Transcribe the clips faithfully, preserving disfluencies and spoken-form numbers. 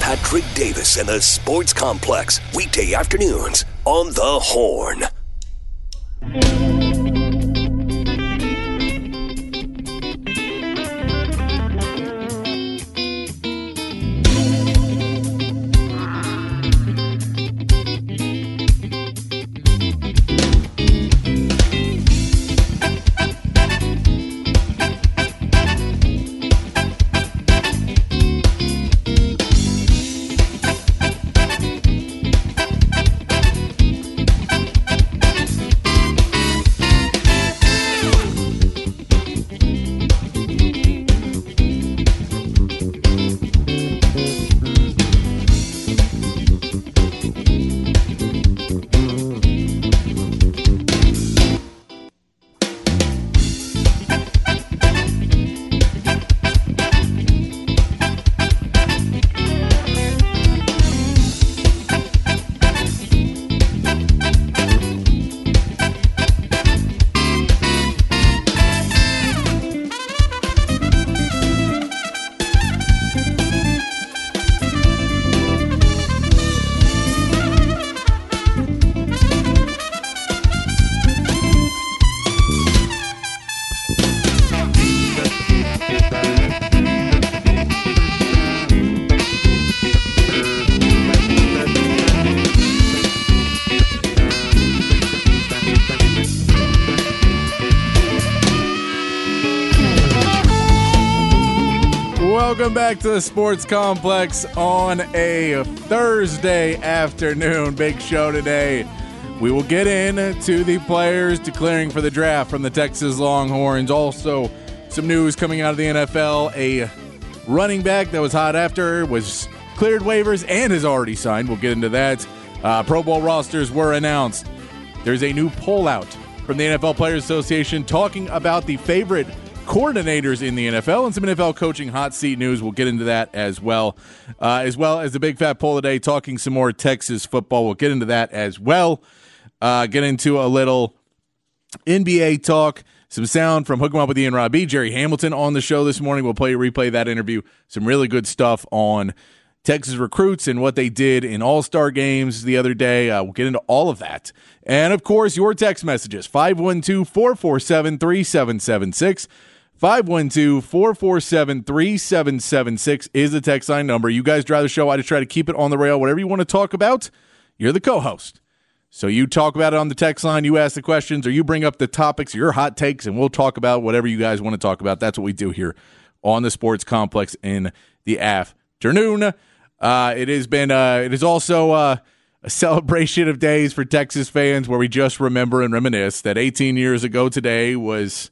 Patrick Davis and the Sports Complex, weekday afternoons on The Horn. Welcome back to the Sports Complex on a Thursday afternoon. Big show today. We will get into the players declaring for the draft from the Texas Longhorns. Also, some news coming out of the N F L. A running back that was hot after was cleared waivers and is already signed. We'll get into that. Uh, Pro Bowl rosters were announced. There's a new poll out from the N F L Players Association talking about the favorite coordinators in the N F L and some N F L coaching hot seat news. We'll get into that as well, uh, as well as the big fat poll today, talking some more Texas football. We'll get into that as well. Uh, get into a little N B A talk, some sound from Hook 'Em Up with Ian Robbie, Jerry Hamilton on the show this morning. We'll play a replay of that interview. Some really good stuff on Texas recruits and what they did in all-star games the other day. Uh, we'll get into all of that. And of course, your text messages, five one two, four four seven, three seven seven six. five one two, four four seven, three seven seven six is the text line number. You guys drive the show. I just try to keep it on the rail. Whatever you want to talk about, you're the co-host. So you talk about it on the text line, you ask the questions, or you bring up the topics, your hot takes, and we'll talk about whatever you guys want to talk about. That's what we do here on the Sports Complex in the afternoon. Uh, it has been, uh, it is also uh, a celebration of days for Texas fans where we just remember and reminisce that eighteen years ago today was...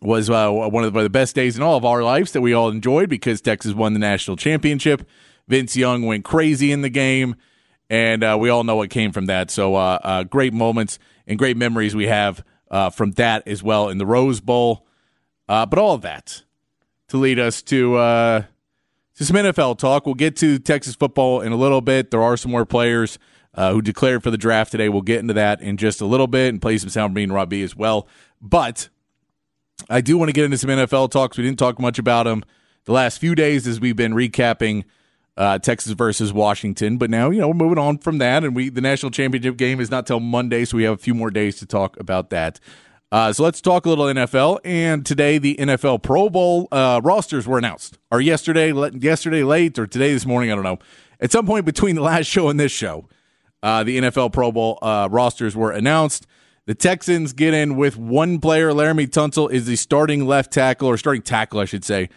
was uh, one of the best days in all of our lives that we all enjoyed because Texas won the national championship. Vince Young went crazy in the game, and uh, we all know what came from that. So uh, uh, great moments and great memories we have uh, from that as well in the Rose Bowl. Uh, but all of that to lead us to, uh, to some N F L talk. We'll get to Texas football in a little bit. There are some more players uh, who declared for the draft today. We'll get into that in just a little bit and play some sound from me and Robbie as well. But I do want to get into some N F L talks. We didn't talk much about them the last few days as we've been recapping uh, Texas versus Washington. But now, you know, we're moving on from that, and we the national championship game is not till Monday, so we have a few more days to talk about that. Uh, so let's talk a little N F L. And today, the N F L Pro Bowl uh, rosters were announced. Or yesterday, yesterday late, or today this morning, I don't know. At some point between the last show and this show, uh, the N F L Pro Bowl uh, rosters were announced. The Texans get in with one player. Laramie Tunsil is the starting left tackle, or starting tackle, I should say,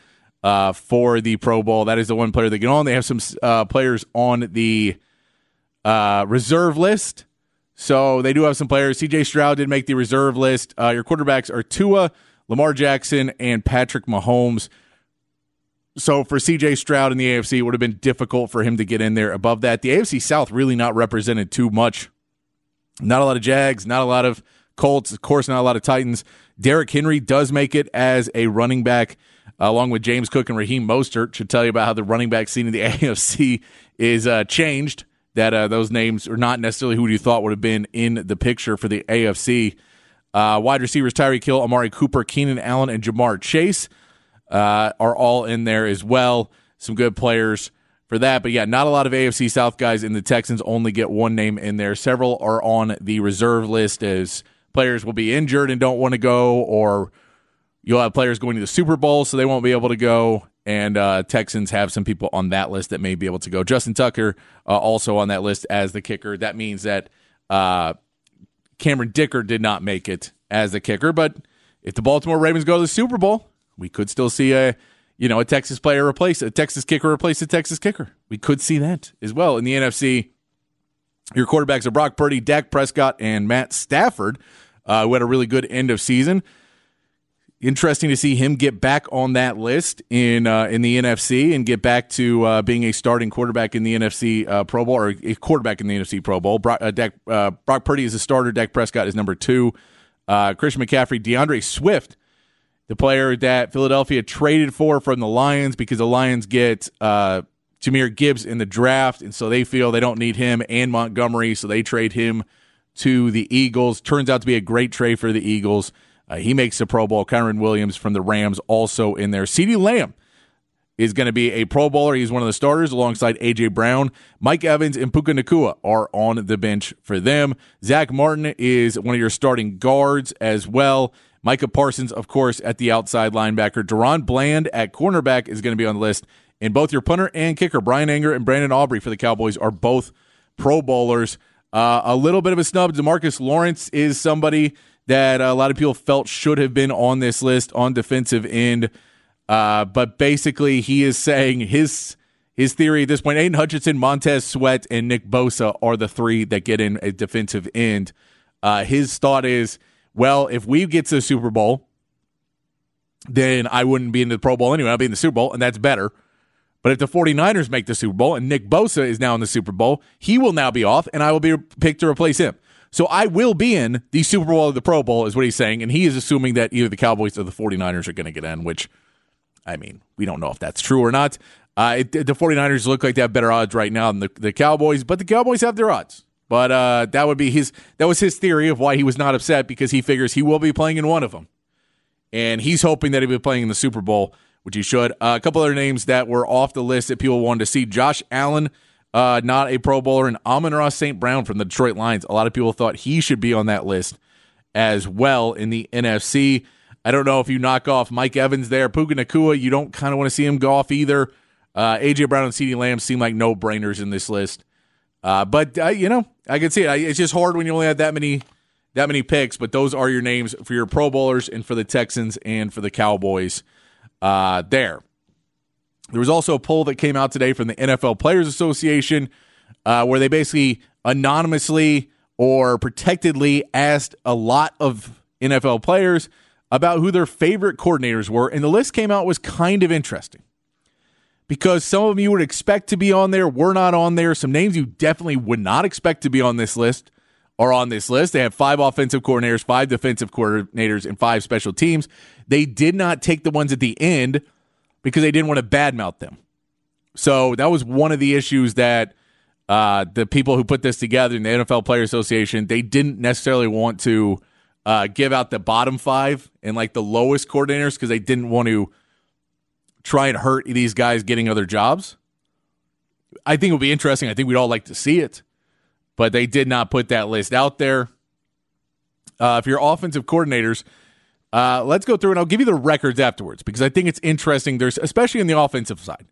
uh, for the Pro Bowl. That is the one player they get on. They have some uh, players on the uh, reserve list, so they do have some players. C J. Stroud did make the reserve list. Uh, your quarterbacks are Tua, Lamar Jackson, and Patrick Mahomes. So for C J. Stroud in the A F C, it would have been difficult for him to get in there above that. The A F C South really not represented too much Not a lot of Jags, not a lot of Colts, of course, not a lot of Titans. Derrick Henry does make it as a running back, along with James Cook and Raheem Mostert. Should tell you about how the running back scene in the A F C is uh, changed, that uh, those names are not necessarily who you thought would have been in the picture for the A F C. Uh, wide receivers Tyreek Hill, Amari Cooper, Keenan Allen, and Jamar Chase uh, are all in there as well. Some good players for that. But, yeah, not a lot of A F C South guys, and the Texans only get one name in there. Several are on the reserve list as players will be injured and don't want to go, or you'll have players going to the Super Bowl, so they won't be able to go. And uh, Texans have some people on that list that may be able to go. Justin Tucker uh, also on that list as the kicker. That means that uh, Cameron Dicker did not make it as the kicker. But if the Baltimore Ravens go to the Super Bowl, we could still see a you know a Texas player replace a Texas kicker replace a Texas kicker. We could see that as well. In the N F C, your quarterbacks are Brock Purdy, Dak Prescott, and Matt Stafford. Uh, who had a really good end of season. Interesting to see him get back on that list in uh, in the N F C and get back to uh, being a starting quarterback in the N F C uh, Pro Bowl, or a quarterback in the N F C Pro Bowl. Brock, uh, Dak, uh, Brock Purdy is a starter. Dak Prescott is number two. Uh, Christian McCaffrey, DeAndre Swift, the player that Philadelphia traded for from the Lions because the Lions get uh, Jahmyr Gibbs in the draft, and so they feel they don't need him and Montgomery, so they trade him to the Eagles. Turns out to be a great trade for the Eagles. Uh, he makes the Pro Bowl. Kyron Williams from the Rams also in there. CeeDee Lamb is going to be a Pro Bowler. He's one of the starters alongside A J. Brown. Mike Evans and Puka Nakua are on the bench for them. Zach Martin is one of your starting guards as well. Micah Parsons, of course, at the outside linebacker. Deron Bland at cornerback is going to be on the list. And both your punter and kicker, Brian Anger and Brandon Aubrey for the Cowboys, are both Pro Bowlers. Uh, a little bit of a snub. DeMarcus Lawrence is somebody that a lot of people felt should have been on this list on defensive end. Uh, but basically, he is saying his his theory at this point, Aiden Hutchinson, Montez Sweat, and Nick Bosa are the three that get in at defensive end. Uh, his thought is, well, if we get to the Super Bowl, then I wouldn't be in the Pro Bowl anyway. I'll be in the Super Bowl, and that's better. But if the 49ers make the Super Bowl and Nick Bosa is now in the Super Bowl, he will now be off, and I will be picked to replace him. So I will be in the Super Bowl or the Pro Bowl is what he's saying, and he is assuming that either the Cowboys or the 49ers are going to get in, which, I mean, we don't know if that's true or not. Uh, it, the 49ers look like they have better odds right now than the, the Cowboys, but the Cowboys have their odds. But uh, that would be his. That was his theory of why he was not upset, because he figures he will be playing in one of them. And he's hoping that he'll be playing in the Super Bowl, which he should. Uh, a couple other names that were off the list that people wanted to see. Josh Allen, uh, not a Pro Bowler, and Amon-Ra Saint Brown from the Detroit Lions. A lot of people thought he should be on that list as well in the N F C. I don't know if you knock off Mike Evans there. Puka Nakua, you don't kind of want to see him go off either. Uh, A J. Brown and CeeDee Lamb seem like no-brainers in this list. Uh, but, uh, you know, I can see it. I, it's just hard when you only have that many that many picks, but those are your names for your Pro Bowlers and for the Texans and for the Cowboys. Uh, there. There was also a poll that came out today from the N F L Players Association uh, where they basically anonymously or protectedly asked a lot of N F L players about who their favorite coordinators were, and the list came out was kind of interesting because some of them you would expect to be on there were not on there. Some names you definitely would not expect to be on this list are on this list. They have five offensive coordinators, five defensive coordinators, and five special teams. They did not take the ones at the end because they didn't want to badmouth them. So that was one of the issues that uh, the people who put this together in the N F L Players Association, they didn't necessarily want to uh, give out the bottom five and like the lowest coordinators because they didn't want to try and hurt these guys getting other jobs. I think it would be interesting. I think we'd all like to see it. But they did not put that list out there. Uh, if you're offensive coordinators, uh, let's go through, and I'll give you the records afterwards because I think it's interesting. There's, especially in the offensive side.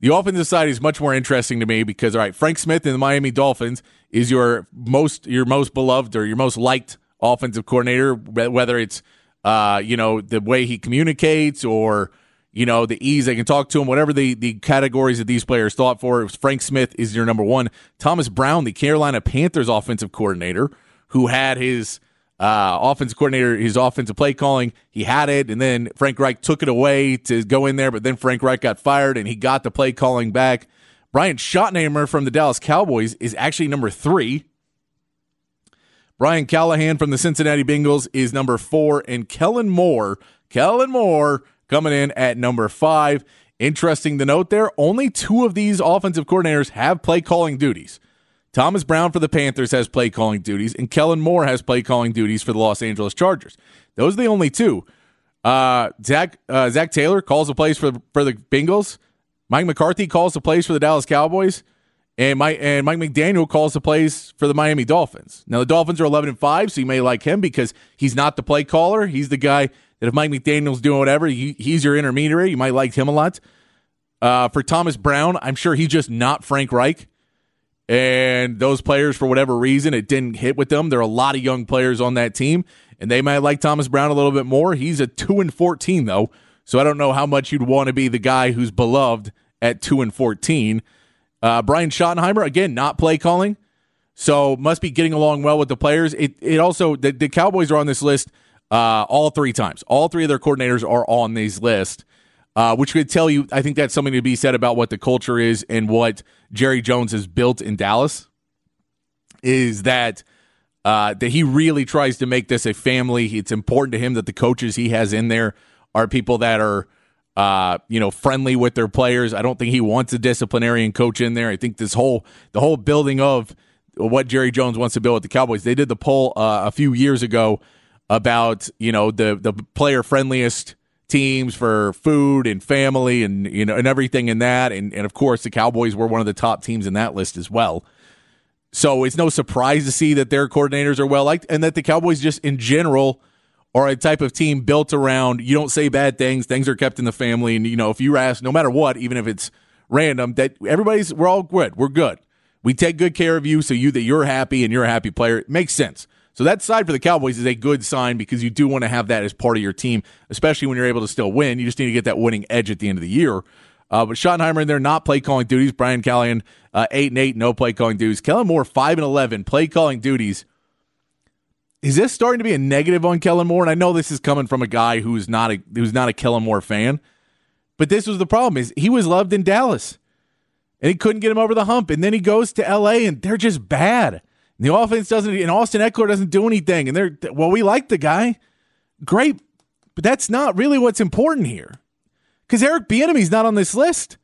The offensive side is much more interesting to me because, all right, Frank Smith in the Miami Dolphins is your most your most beloved or your most liked offensive coordinator, whether it's uh, you know the way he communicates or you know, the ease they can talk to him, whatever the, the categories that these players thought for. It was Frank Smith is your number one. Thomas Brown, the Carolina Panthers offensive coordinator, who had his uh, offensive coordinator, his offensive play calling, he had it, and then Frank Reich took it away to go in there, but then Frank Reich got fired, and he got the play calling back. Brian Schottenheimer from the Dallas Cowboys is actually number three. Brian Callahan from the Cincinnati Bengals is number four, and Kellen Moore, Kellen Moore coming in at number five. Interesting to note there, only two of these offensive coordinators have play-calling duties. Thomas Brown for the Panthers has play-calling duties, and Kellen Moore has play-calling duties for the Los Angeles Chargers. Those are the only two. Uh, Zach, uh, Zach Taylor calls the plays for, for the Bengals. Mike McCarthy calls the plays for the Dallas Cowboys. And Mike, and Mike McDaniel calls the plays for the Miami Dolphins. Now, the Dolphins are eleven and five, so you may like him because he's not the play caller. He's the guy that if Mike McDaniel's doing whatever, he, he's your intermediary. You might like him a lot. Uh, for Thomas Brown, I'm sure he's just not Frank Reich. And those players, for whatever reason, it didn't hit with them. There are a lot of young players on that team, and they might like Thomas Brown a little bit more. He's a two and fourteen, though, so I don't know how much you'd want to be the guy who's beloved at two and fourteen. Uh, Brian Schottenheimer, again, not play calling, so must be getting along well with the players. It it also, the, the Cowboys are on this list uh, all three times. All three of their coordinators are on this list, uh, which could tell you, I think that's something to be said about what the culture is and what Jerry Jones has built in Dallas, is that uh, that he really tries to make this a family. It's important to him that the coaches he has in there are people that are, Uh, you know, friendly with their players. I don't think he wants a disciplinarian coach in there. I think this whole the whole building of what Jerry Jones wants to build with the Cowboys. They did the poll uh, a few years ago about, you know, the the player friendliest teams for food and family and, you know, and everything in that. And and of course the Cowboys were one of the top teams in that list as well. So it's no surprise to see that their coordinators are well liked and that the Cowboys just in general or a type of team built around, you don't say bad things, things are kept in the family, and, you know, if you're asked, no matter what, even if it's random, that everybody's, we're all good, we're good. We take good care of you so you that you're happy and you're a happy player. It makes sense. So that side for the Cowboys is a good sign because you do want to have that as part of your team, especially when you're able to still win. You just need to get that winning edge at the end of the year. Uh, but Schottenheimer in there, not play-calling duties. Brian Callahan, uh, eight and eight, no play-calling duties. Kellen Moore, five and eleven, play-calling duties. Is this starting to be a negative on Kellen Moore? And I know this is coming from a guy who's not a who's not a Kellen Moore fan, but this was the problem: is he was loved in Dallas, and he couldn't get him over the hump. And then he goes to L A, and they're just bad. And the offense doesn't, and Austin Eckler doesn't do anything. And they're well, we like the guy, great, but that's not really what's important here, because Eric Bieniemy's not on this list.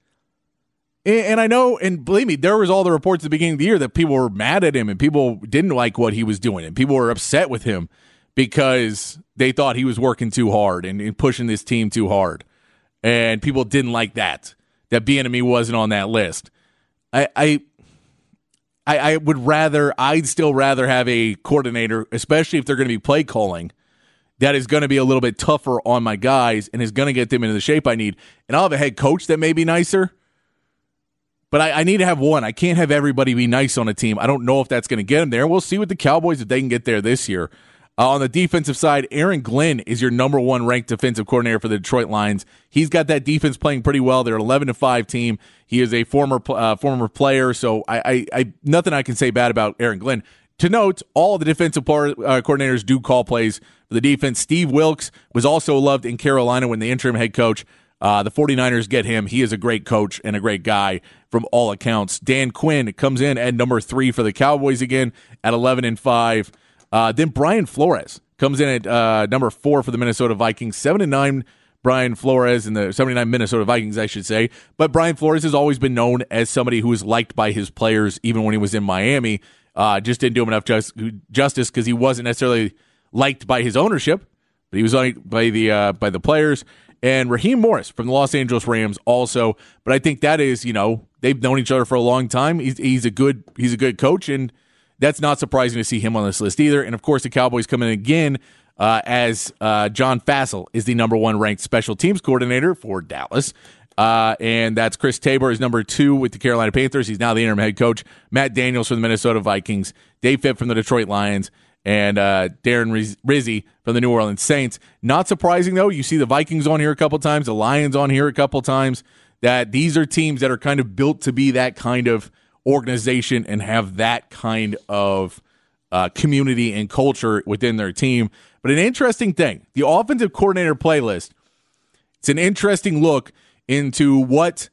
And I know, and believe me, there was all the reports at the beginning of the year that people were mad at him and people didn't like what he was doing and people were upset with him because they thought he was working too hard and, and pushing this team too hard. And people didn't like that, that Bieniemy wasn't on that list. I, I, I would rather, I'd still rather have a coordinator, especially if they're going to be play calling, that is going to be a little bit tougher on my guys and is going to get them into the shape I need. And I'll have a head coach that may be nicer. But I, I need to have one. I can't have everybody be nice on a team. I don't know if that's going to get them there. We'll see with the Cowboys if they can get there this year. Uh, on the defensive side, Aaron Glenn is your number one ranked defensive coordinator for the Detroit Lions. He's got that defense playing pretty well. They're an eleven to five team. He is a former uh, former player, so I, I, I nothing I can say bad about Aaron Glenn. To note, all the defensive part, uh, coordinators do call plays for the defense. Steve Wilks was also loved in Carolina when the interim head coach. Uh, the 49ers get him. He is a great coach and a great guy from all accounts. Dan Quinn comes in at number three for the Cowboys again at eleven and five. Uh, then Brian Flores comes in at uh, number four for the Minnesota Vikings, seven and nine. Brian Flores and the seventy-nine Minnesota Vikings, I should say. But Brian Flores has always been known as somebody who is liked by his players, even when he was in Miami. Uh, just didn't do him enough just, justice because he wasn't necessarily liked by his ownership, but he was liked by the uh, by the players. And Raheem Morris from the Los Angeles Rams also, but I think that is, you know, they've known each other for a long time. He's, he's a good he's a good coach, and that's not surprising to see him on this list either. And of course, the Cowboys come in again uh, as uh, John Fassel is the number one ranked special teams coordinator for Dallas, uh, and that's Chris Tabor is number two with the Carolina Panthers. He's now the interim head coach. Matt Daniels from the Minnesota Vikings, Dave Phipp from the Detroit Lions. And uh, Darren Rizzi from the New Orleans Saints. Not surprising, though. You see the Vikings on here a couple times, the Lions on here a couple times, that these are teams that are kind of built to be that kind of organization and have that kind of uh, community and culture within their team. But an interesting thing, the offensive coordinator playlist, it's an interesting look into what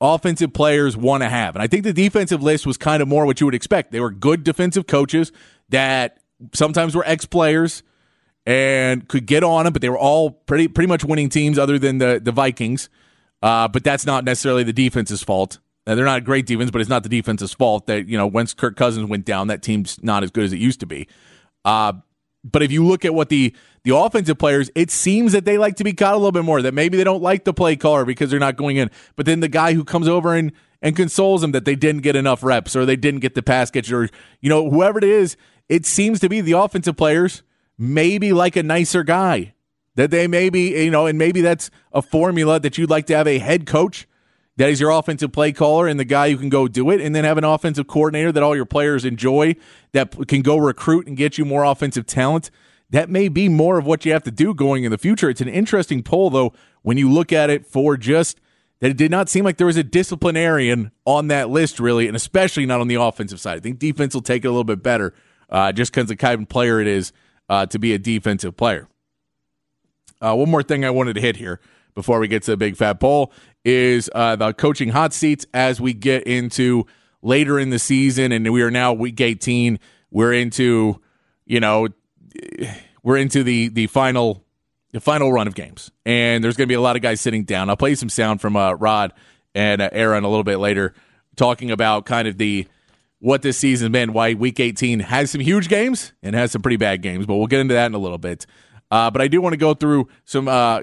offensive players want to have. And I think the defensive list was kind of more what you would expect. They were good defensive coaches that sometimes were ex-players and could get on them, but they were all pretty pretty much winning teams other than the, the Vikings. Uh, but that's not necessarily the defense's fault. Now, they're not a great defense, but it's not the defense's fault that, you know, once Kirk Cousins went down, that team's not as good as it used to be. Uh, but if you look at what the, the offensive players, it seems that they like to be caught a little bit more, that maybe they don't like the play caller because they're not going in. But then the guy who comes over and, and consoles them that they didn't get enough reps or they didn't get the pass catch or, you know, whoever it is, it seems to be the offensive players maybe like a nicer guy that they maybe, you know, and maybe that's a formula that you'd like to have a head coach that is your offensive play caller and the guy who can go do it, and then have an offensive coordinator that all your players enjoy that can go recruit and get you more offensive talent. That may be more of what you have to do going in the future. It's an interesting poll, though, when you look at it for just that it did not seem like there was a disciplinarian on that list, really, and especially not on the offensive side. I think defense will take it a little bit better uh, just because the kind of player it is uh, to be a defensive player. Uh, one more thing I wanted to hit here before we get to the big fat poll is uh, the coaching hot seats as we get into later in the season. And we are now week eighteen. We're into, you know, we're into the, the final, the final run of games. And there's going to be a lot of guys sitting down. I'll play some sound from uh, Rod and uh, Aaron a little bit later talking about kind of the, what this season's been, why week eighteen has some huge games and has some pretty bad games, but we'll get into that in a little bit. Uh, but I do want to go through some, uh,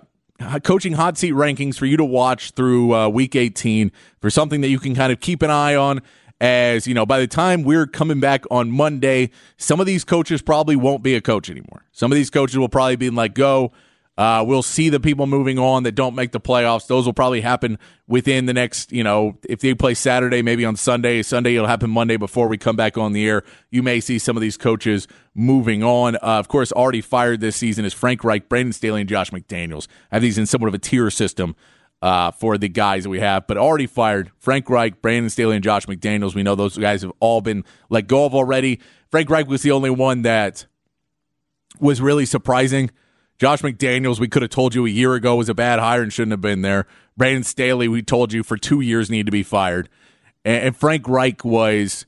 coaching hot seat rankings for you to watch through uh, week eighteen for something that you can kind of keep an eye on as, you know, by the time we're coming back on Monday, some of these coaches probably won't be a coach anymore. Some of these coaches will probably be let go. Uh, we'll see the people moving on that don't make the playoffs. Those will probably happen within the next, you know, if they play Saturday, maybe on Sunday. Sunday, it'll happen Monday before we come back on the air. You may see some of these coaches moving on. Uh, of course, already fired this season is Frank Reich, Brandon Staley, and Josh McDaniels. I have these in somewhat of a tier system uh, for the guys that we have, but already fired Frank Reich, Brandon Staley, and Josh McDaniels. We know those guys have all been let go of already. Frank Reich was the only one that was really surprising. Josh McDaniels, we could have told you a year ago, was a bad hire and shouldn't have been there. Brandon Staley, we told you for two years need to be fired. And Frank Reich was,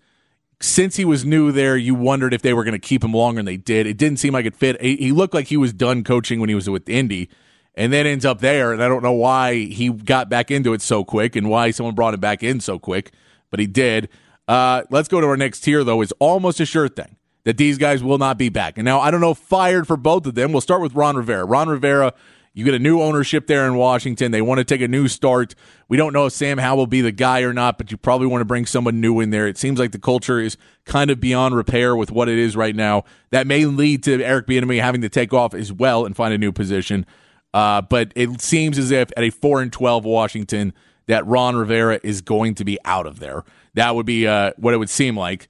since he was new there, you wondered if they were going to keep him longer, and they did. It didn't seem like it fit. He looked like he was done coaching when he was with Indy, and then ends up there, and I don't know why he got back into it so quick and why someone brought him back in so quick, but he did. Uh, let's go to our next tier, though. It's almost a sure thing that these guys will not be back. And now, I don't know, fired for both of them. We'll start with Ron Rivera. Ron Rivera, you get a new ownership there in Washington. They want to take a new start. We don't know if Sam Howell will be the guy or not, but you probably want to bring someone new in there. It seems like the culture is kind of beyond repair with what it is right now. That may lead to Eric Bieniemy having to take off as well and find a new position. Uh, but it seems as if at a four and twelve Washington that Ron Rivera is going to be out of there. That would be uh, what it would seem like.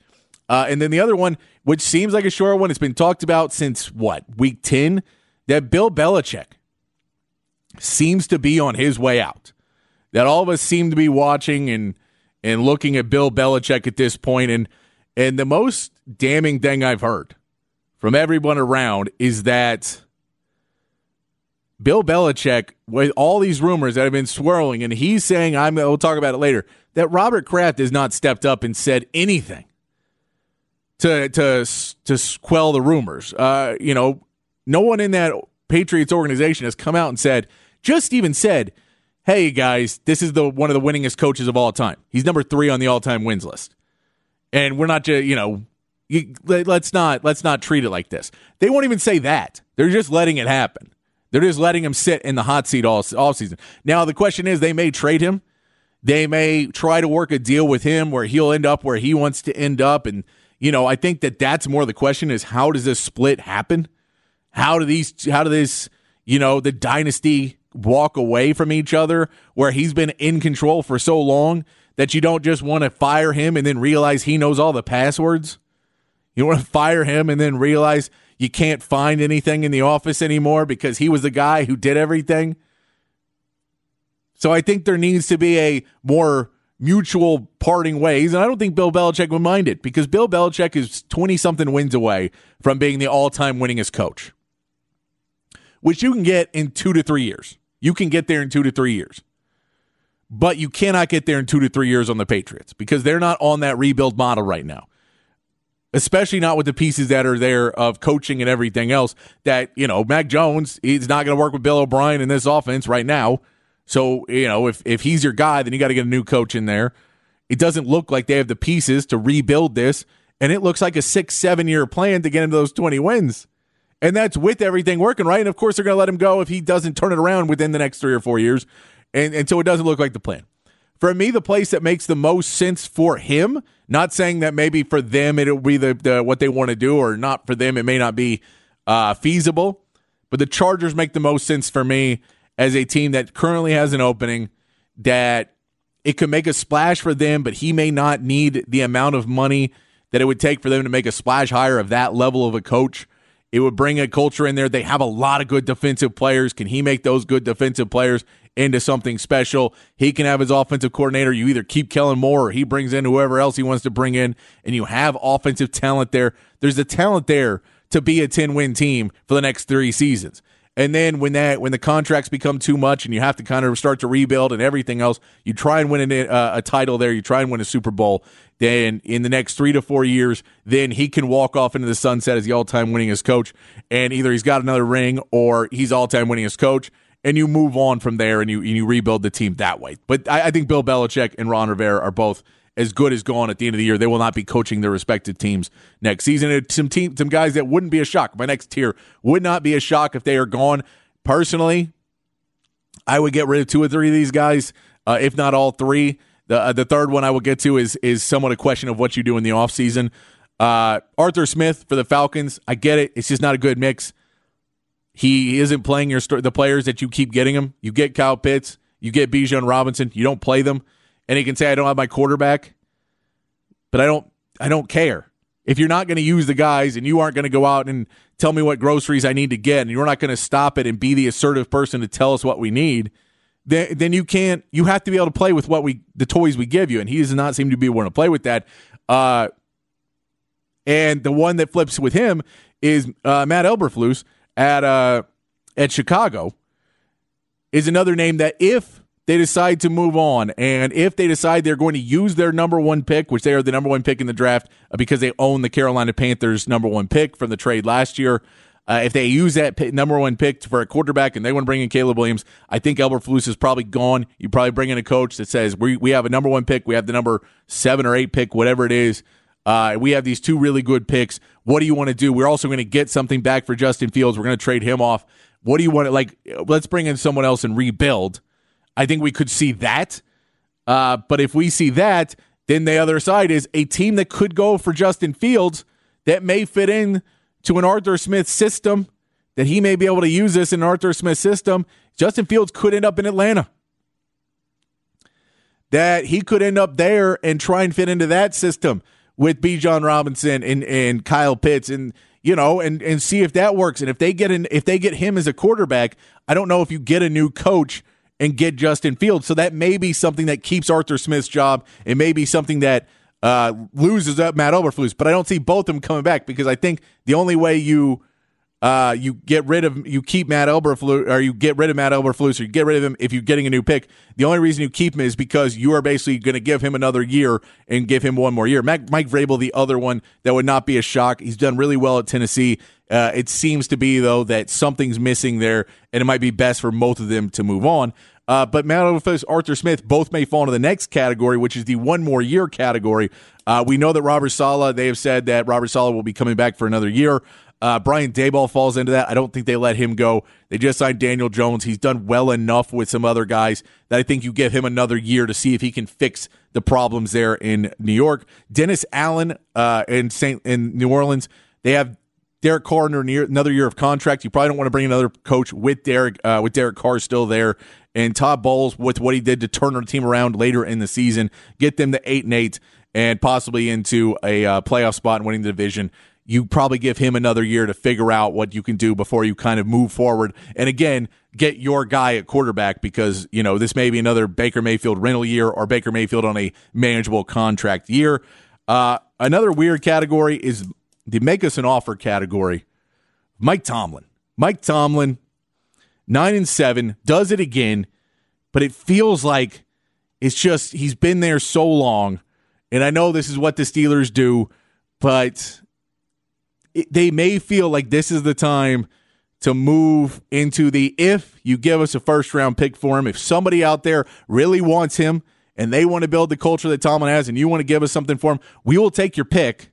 Uh, and then the other one, which seems like a short one, it's been talked about since, what, week ten, that Bill Belichick seems to be on his way out. That all of us seem to be watching and and looking at Bill Belichick at this point. And, and the most damning thing I've heard from everyone around is that Bill Belichick, with all these rumors that have been swirling, and he's saying, I'm, we'll talk about it later, that Robert Kraft has not stepped up and said anything To, to to quell the rumors. Uh, you know, no one in that Patriots organization has come out and said, just even said, hey guys, this is the one of the winningest coaches of all time. He's number three on the all-time wins list. And we're not, you know, you, let's not let's not treat it like this. They won't even say that. They're just letting it happen. They're just letting him sit in the hot seat all offseason. Now, the question is, they may trade him. They may try to work a deal with him where he'll end up where he wants to end up, and you know, I think that that's more the question is, how does this split happen? How do these, how do this, you know, the dynasty walk away from each other where he's been in control for so long that you don't just want to fire him and then realize he knows all the passwords? You want to fire him and then realize you can't find anything in the office anymore because he was the guy who did everything? So I think there needs to be a more mutual parting ways, and I don't think Bill Belichick would mind it because Bill Belichick is twenty-something wins away from being the all-time winningest coach, which you can get in two to three years. You can get there in two to three years, but you cannot get there in two to three years on the Patriots because they're not on that rebuild model right now. especially not with the pieces that are there of coaching and everything else that, you know, Mac Jones, he's not going to work with Bill O'Brien in this offense right now. So, you know, if, if he's your guy, then you got to get a new coach in there. It doesn't look like they have the pieces to rebuild this, and it looks like a six, seven-year plan to get into those twenty wins. And that's with everything working, right? And, of course, they're going to let him go if he doesn't turn it around within the next three or four years. And, and so it doesn't look like the plan. For me, the place that makes the most sense for him, not saying that maybe for them it'll be the, the what they want to do or not for them, it may not be uh, feasible, but the Chargers make the most sense for me as a team that currently has an opening that it could make a splash for them, but he may not need the amount of money that it would take for them to make a splash hire of that level of a coach. It would bring a culture in there. They have a lot of good defensive players. Can he make those good defensive players into something special? He can have his offensive coordinator. You either keep Kellen Moore or he brings in whoever else he wants to bring in, and you have offensive talent there. There's the talent there to be a ten-win team for the next three seasons. And then when that when the contracts become too much and you have to kind of start to rebuild and everything else, you try and win a, uh, a title there. You try and win a Super Bowl. Then in the next three to four years, then he can walk off into the sunset as the all-time winningest coach. And either he's got another ring or he's all-time winningest coach. And you move on from there and you and you rebuild the team that way. But I, I think Bill Belichick and Ron Rivera are both as good as gone at the end of the year. They will not be coaching their respective teams next season. And some team, some guys that wouldn't be a shock. My next tier would not be a shock if they are gone. Personally, I would get rid of two or three of these guys, uh, if not all three. The uh, the third one I will get to is is somewhat a question of what you do in the offseason. Uh, Arthur Smith for the Falcons, I get it. It's just not a good mix. He isn't playing your the players that you keep getting him. You get Kyle Pitts. You get Bijan Robinson. You don't play them. And he can say, I don't have my quarterback. But I don't I don't care. If you're not going to use the guys and you aren't going to go out and tell me what groceries I need to get and you're not going to stop it and be the assertive person to tell us what we need, then, then you can't. You have to be able to play with what we the toys we give you. And he does not seem to be willing to play with that. Uh, and the one that flips with him is uh, Matt Eberflus. At uh, at Chicago is another name that if they decide to move on and if they decide they're going to use their number one pick, which they are the number one pick in the draft because they own the Carolina Panthers' number one pick from the trade last year, uh, if they use that pick, number one pick for a quarterback and they want to bring in Caleb Williams, I think Eberflus is probably gone. You probably bring in a coach that says, we we have a number one pick, we have the number seven or eight pick, whatever it is. Uh, we have these two really good picks. What do you want to do? We're also going to get something back for Justin Fields. We're going to trade him off. What do you want to, like, let's bring in someone else and rebuild. I think we could see that. Uh, but if we see that, then the other side is a team that could go for Justin Fields that may fit in to an Arthur Smith system, that he may be able to use this in an Arthur Smith system. Justin Fields could end up in Atlanta. That he could end up there and try and fit into that system with Bijan Robinson and, and Kyle Pitts and, you know, and, and see if that works. And if they get in, if they get him as a quarterback, I don't know if you get a new coach and get Justin Fields. So that may be something that keeps Arthur Smith's job. It may be something that uh, loses up Matt Eberflus, but I don't see both of them coming back because I think the only way you uh, you get rid of you keep Matt Eberflus or you get rid of Matt Eberflus or you get rid of him if you're getting a new pick. The only reason you keep him is because you are basically going to give him another year and give him one more year. Mike, Mike Vrabel, the other one, that would not be a shock. He's done really well at Tennessee. Uh, it seems to be, though, that something's missing there, and it might be best for both of them to move on. Uh, but Matt Eberflus, Arthur Smith, both may fall into the next category, which is the one more year category. Uh, we know that Robert Saleh, they have said that Robert Saleh will be coming back for another year. Uh, Brian Daboll falls into that. I don't think they let him go. They just signed Daniel Jones. He's done well enough with some other guys that I think you give him another year to see if he can fix the problems there in New York. Dennis Allen uh, in Saint in New Orleans, they have Derek Carr under another year of contract. You probably don't want to bring another coach with Derek uh, with Derek Carr still there. And Todd Bowles with what he did to turn the team around later in the season, get them to eight and eight and possibly into a uh, playoff spot and winning the division. You probably give him another year to figure out what you can do before you kind of move forward. And again, get your guy at quarterback because, you know, this may be another Baker Mayfield rental year or Baker Mayfield on a manageable contract year. Uh, another weird category is the make us an offer category. Mike Tomlin. Mike Tomlin, nine and seven, does it again, but it feels like it's just he's been there so long. And I know this is what the Steelers do, but it, they may feel like this is the time to move into the, if you give us a first-round pick for him, if somebody out there really wants him and they want to build the culture that Tomlin has and you want to give us something for him, we will take your pick,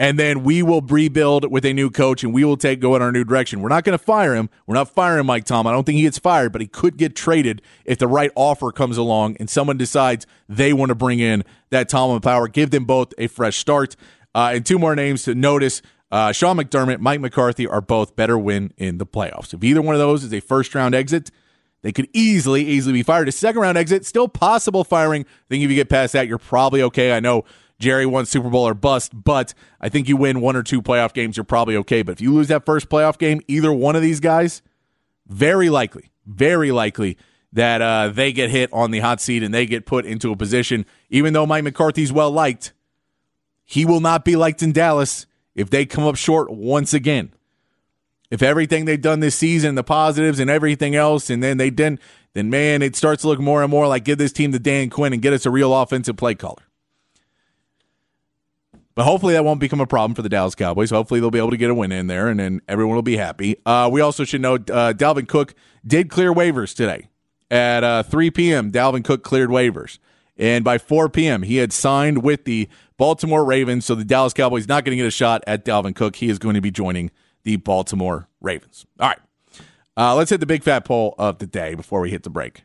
and then we will rebuild with a new coach, and we will take go in our new direction. We're not going to fire him. We're not firing Mike Tomlin. I don't think he gets fired, but he could get traded if the right offer comes along and someone decides they want to bring in that Tomlin power, give them both a fresh start. Uh, and two more names to notice. Uh, Sean McDermott, Mike McCarthy are both better win in the playoffs. If either one of those is a first-round exit, they could easily, easily be fired. A second-round exit, still possible firing. I think if you get past that, you're probably okay. I know Jerry won Super Bowl or bust, but I think you win one or two playoff games, you're probably okay. But if you lose that first playoff game, either one of these guys, very likely, very likely that uh, they get hit on the hot seat and they get put into a position. Even though Mike McCarthy's well-liked, he will not be liked in Dallas if they come up short once again. If everything they've done this season, the positives and everything else, and then they didn't, then, man, it starts to look more and more like give this team to Dan Quinn and get us a real offensive play caller. But hopefully that won't become a problem for the Dallas Cowboys. Hopefully they'll be able to get a win in there, and then everyone will be happy. Uh, we also should note uh, Dalvin Cook did clear waivers today. At uh, three p.m., Dalvin Cook cleared waivers. And by four p.m., he had signed with the Baltimore Ravens, so the Dallas Cowboys not going to get a shot at Dalvin Cook. He is going to be joining the Baltimore Ravens. All right, uh, let's hit the big fat poll of the day before we hit the break.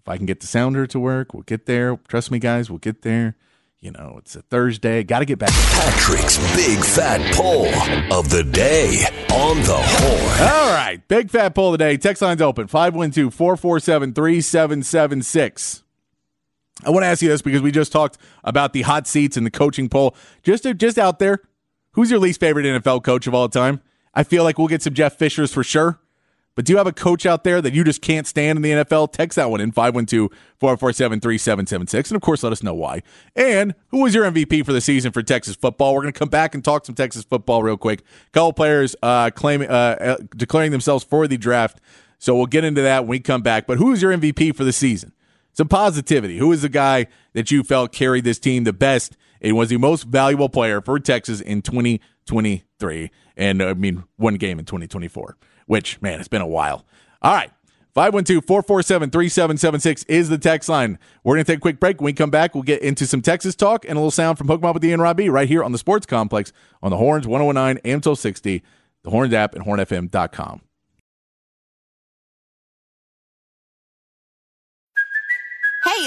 If I can get the sounder to work, we'll get there. Trust me, guys, we'll get there. You know, it's a Thursday. Got to get back. Patrick's Big Fat Poll of the Day on the Horn. All right, Big Fat Poll of the Day. Text line's open, five one two, four four seven, three seven seven six. I want to ask you this because we just talked about the hot seats and the coaching poll. Just, just out there, who's your least favorite N F L coach of all time? I feel like we'll get some Jeff Fishers for sure. But do you have a coach out there that you just can't stand in the N F L? Text that one in, five one two, four four seven, three seven seven six. And, of course, let us know why. And who was your M V P for the season for Texas football? We're going to come back and talk some Texas football real quick. A couple players uh, claim, uh, declaring themselves for the draft. So we'll get into that when we come back. But who is your M V P for the season? Some positivity. Who is the guy that you felt carried this team the best and was the most valuable player for Texas in twenty twenty-three? And, I mean, one game in twenty twenty-four. Which, man, it's been a while. All right, five one two, four four seven, three seven seven six is the text line. We're going to take a quick break. When we come back, we'll get into some Texas talk and a little sound from Hook 'Em Up with the N R I B right here on the Sports Complex on the Horns, one oh one nine A M twelve sixty, the Horns app, and horn f m dot com. Hey,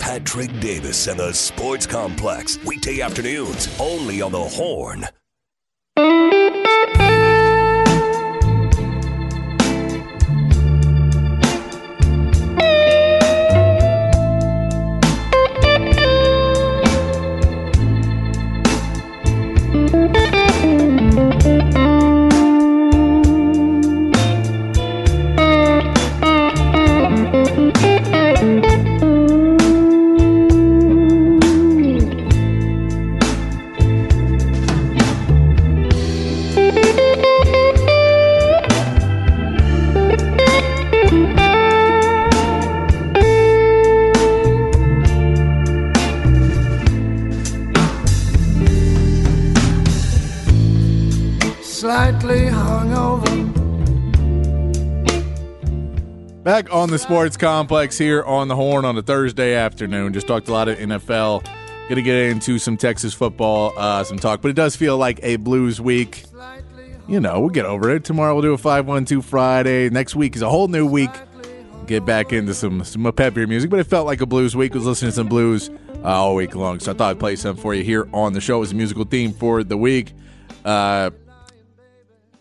Patrick Davis and the Sports Complex, weekday afternoons, only on the Horn. Back on the Sports Complex here on the Horn on a Thursday afternoon. Just talked a lot of N F L. Going to get into some Texas football, uh, some talk. But it does feel like a Blues week. You know, we'll get over it. Tomorrow we'll do a five one two Friday. Next week is a whole new week. Get back into some, some peppier music. But it felt like a Blues week. I was listening to some blues uh, all week long. So I thought I'd play some for you here on the show. It was a musical theme for the week. Uh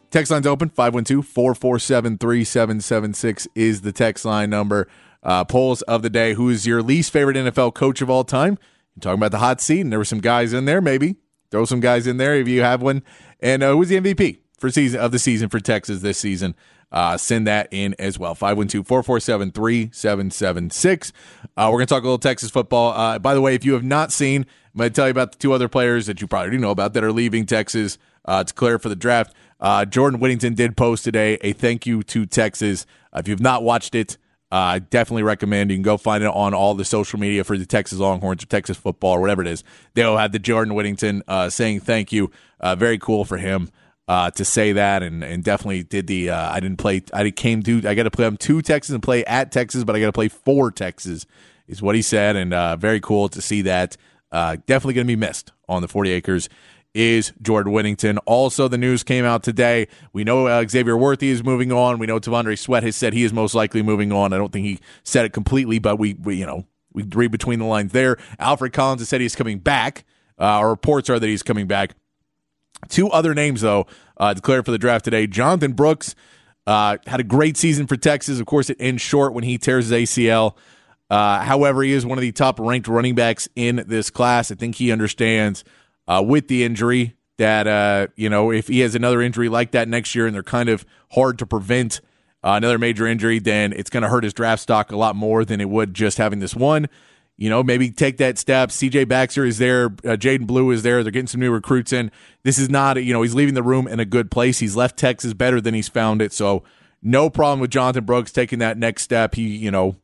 Text line's open, five one two, four four seven, three seven seven six is the text line number. Uh, polls of the day, who is your least favorite N F L coach of all time? talking about the hot seat, and there were some guys in there, maybe. Throw some guys in there if you have one. And uh, who's the M V P for season of the season for Texas this season? Uh, send that in as well. five one two, four four seven, three seven seven six. Uh, we're going to talk a little Texas football. Uh, by the way, if you have not seen, I'm going to tell you about the two other players that you probably do know about that are leaving Texas uh, to clear for the draft. Uh, Jordan Whittington did post today a thank you to Texas. Uh, if you've not watched it, I uh, definitely recommend. You can go find it on all the social media for the Texas Longhorns or Texas football or whatever it is. They'll have the Jordan Whittington uh, saying thank you. Uh, very cool for him uh, to say that, and and definitely did the. Uh, I didn't play. I came to. I got to play them to Texas and play at Texas, but I got to play for Texas is what he said, and uh, very cool to see that. Uh, definitely going to be missed on the forty acres. Is Jordan Whittington. Also, the news came out today. We know uh, Xavier Worthy is moving on. We know Tavondre Sweat has said he is most likely moving on. I don't think he said it completely, but we, we you know, we read between the lines there. Alfred Collins has said he's coming back. Uh, our reports are that he's coming back. Two other names, though, uh, declared for the draft today. Jonathan Brooks uh, had a great season for Texas. Of course, it ends short when he tears his A C L. Uh, however, he is one of the top-ranked running backs in this class. I think he understands Uh, with the injury that, uh, you know, if he has another injury like that next year and they're kind of hard to prevent uh, another major injury, then it's going to hurt his draft stock a lot more than it would just having this one. You know, maybe take that step. C J. Baxter is there. Uh, Jaden Blue is there. They're getting some new recruits in. This is not, you know, he's leaving the room in a good place. He's left Texas better than he's found it. So no problem with Jonathan Brooks taking that next step. He, you know,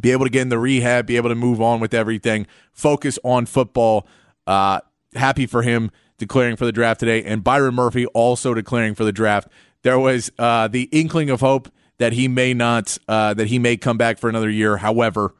be able to get in the rehab, be able to move on with everything, focus on football. Uh, Happy for him declaring for the draft today. And Byron Murphy also declaring for the draft. There was uh, the inkling of hope that he may not, uh, that he may come back for another year. However,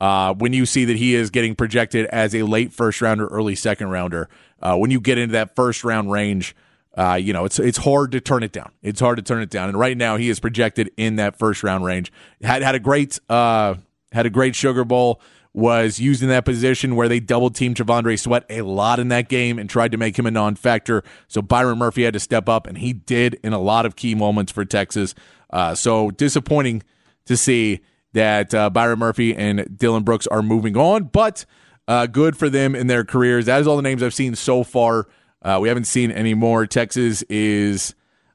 uh, when you see that he is getting projected as a late first rounder, early second rounder, uh, when you get into that first round range, uh, you know, it's it's hard to turn it down. It's hard to turn it down. And right now he is projected in that first round range. Had had a great uh, had a great Sugar Bowl. Was used in that position where they double-teamed Tavondre Sweat a lot in that game and tried to make him a non-factor. So Byron Murphy had to step up, and he did in a lot of key moments for Texas. Uh, so disappointing to see that uh, Byron Murphy and Dylan Brooks are moving on, but uh, good for them in their careers. That is all the names I've seen so far. Uh, we haven't seen any more. Texas is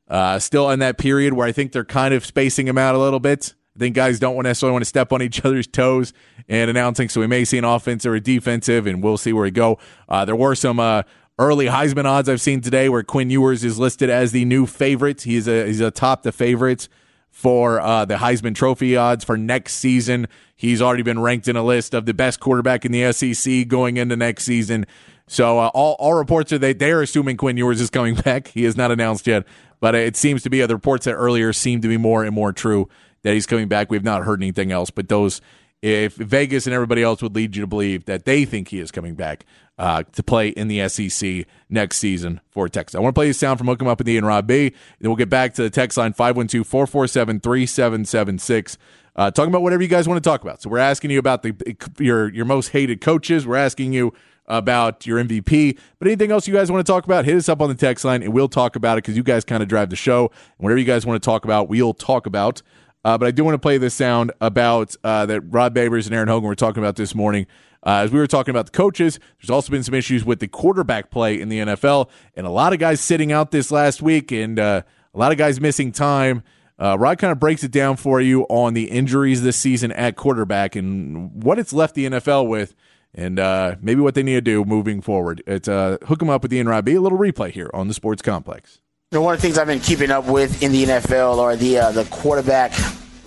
uh, still in that period where I think they're kind of spacing them out a little bit. I think guys don't want necessarily want to step on each other's toes and announcing, so we may see an offensive or a defensive, and we'll see where we go. Uh, there were some uh, early Heisman odds I've seen today where Quinn Ewers is listed as the new favorite. He's a, he's atop the favorites for uh, the Heisman Trophy odds for next season. He's already been ranked in a list of the best quarterback in the S E C going into next season. So uh, all, all reports are that they are assuming Quinn Ewers is coming back. He is not announced yet, but it seems to be, uh, the reports that earlier seem to be more and more true that he's coming back. We've not heard anything else, but those, if Vegas and everybody else would lead you to believe that they think he is coming back uh, to play in the S E C next season for Texas. I want to play this sound from Hook 'em Up with E and Rob B. Then we'll get back to the text line, five one two, four four seven, three seven seven six. Uh, talking about whatever you guys want to talk about. So we're asking you about the your your most hated coaches. We're asking you about your M V P, but anything else you guys want to talk about, hit us up on the text line, and we'll talk about it because you guys kind of drive the show. And whatever you guys want to talk about, we'll talk about. Uh, but I do want to play this sound about uh, that Rod Babers and Aaron Hogan were talking about this morning. Uh, as we were talking about the coaches, there's also been some issues with the quarterback play in the N F L, and a lot of guys sitting out this last week, and uh, a lot of guys missing time. Uh, Rod kind of breaks it down for you on the injuries this season at quarterback and what it's left the N F L with, and uh, maybe what they need to do moving forward. It's uh, Hook 'em Up with Ian Robbie, a little replay here on the Sports Complex. You know, one of the things I've been keeping up with in the N F L are the uh, the quarterback,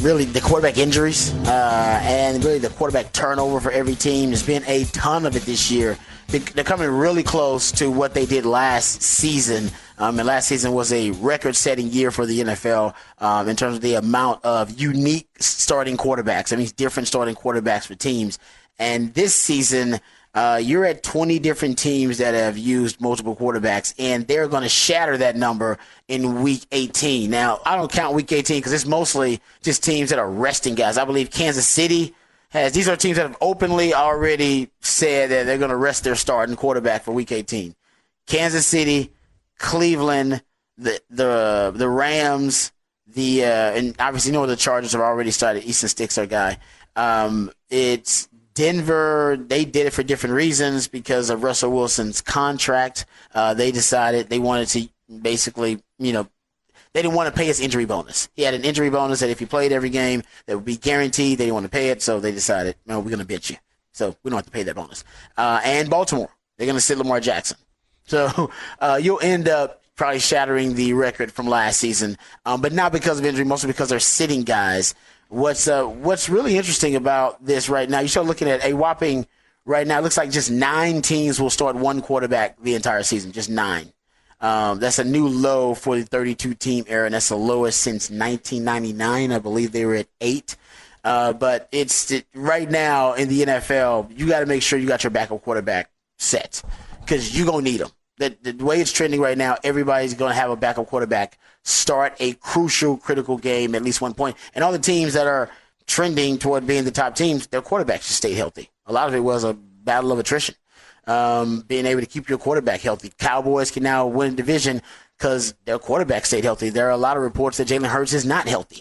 really the quarterback injuries, uh, and really the quarterback turnover for every team. There's been a ton of it this year. They're coming really close to what they did last season. Um, and last season was a record-setting year for the N F L um, in terms of the amount of unique starting quarterbacks. I mean, different starting quarterbacks for teams. And this season, uh, you're at twenty different teams that have used multiple quarterbacks, and they're going to shatter that number in Week eighteen. Now, I don't count Week eighteen because it's mostly just teams that are resting guys. I believe Kansas City has – these are teams that have openly already said that they're going to rest their starting quarterback for Week eighteen. Kansas City, Cleveland, the the the Rams, the uh, and obviously you know the Chargers have already started Easton Stick's our guy. Um, it's Denver, they did it for different reasons because of Russell Wilson's contract. Uh, they decided they wanted to basically, you know, they didn't want to pay his injury bonus. He had an injury bonus that if he played every game, that would be guaranteed. They didn't want to pay it, so they decided, no, we're going to bench you. So we don't have to pay that bonus. Uh, and Baltimore, they're going to sit Lamar Jackson. So uh, you'll end up probably shattering the record from last season, um, but not because of injury, mostly because they're sitting guys. What's uh, what's really interesting about this right now, you start looking at a whopping right now, it looks like just nine teams will start one quarterback the entire season, just nine. Um, that's a new low for the thirty-two team era, and that's the lowest since nineteen ninety-nine. I believe they were at eight. Uh, but it's it, right now in the N F L, you got to make sure you got your backup quarterback set because you're going to need them. The, the way it's trending right now, everybody's going to have a backup quarterback start a crucial, critical game at least one point. And all the teams that are trending toward being the top teams, their quarterbacks should stay healthy. A lot of it was a battle of attrition. Um, being able to keep your quarterback healthy. Cowboys can now win a division because their quarterback stayed healthy. There are a lot of reports that Jalen Hurts is not healthy.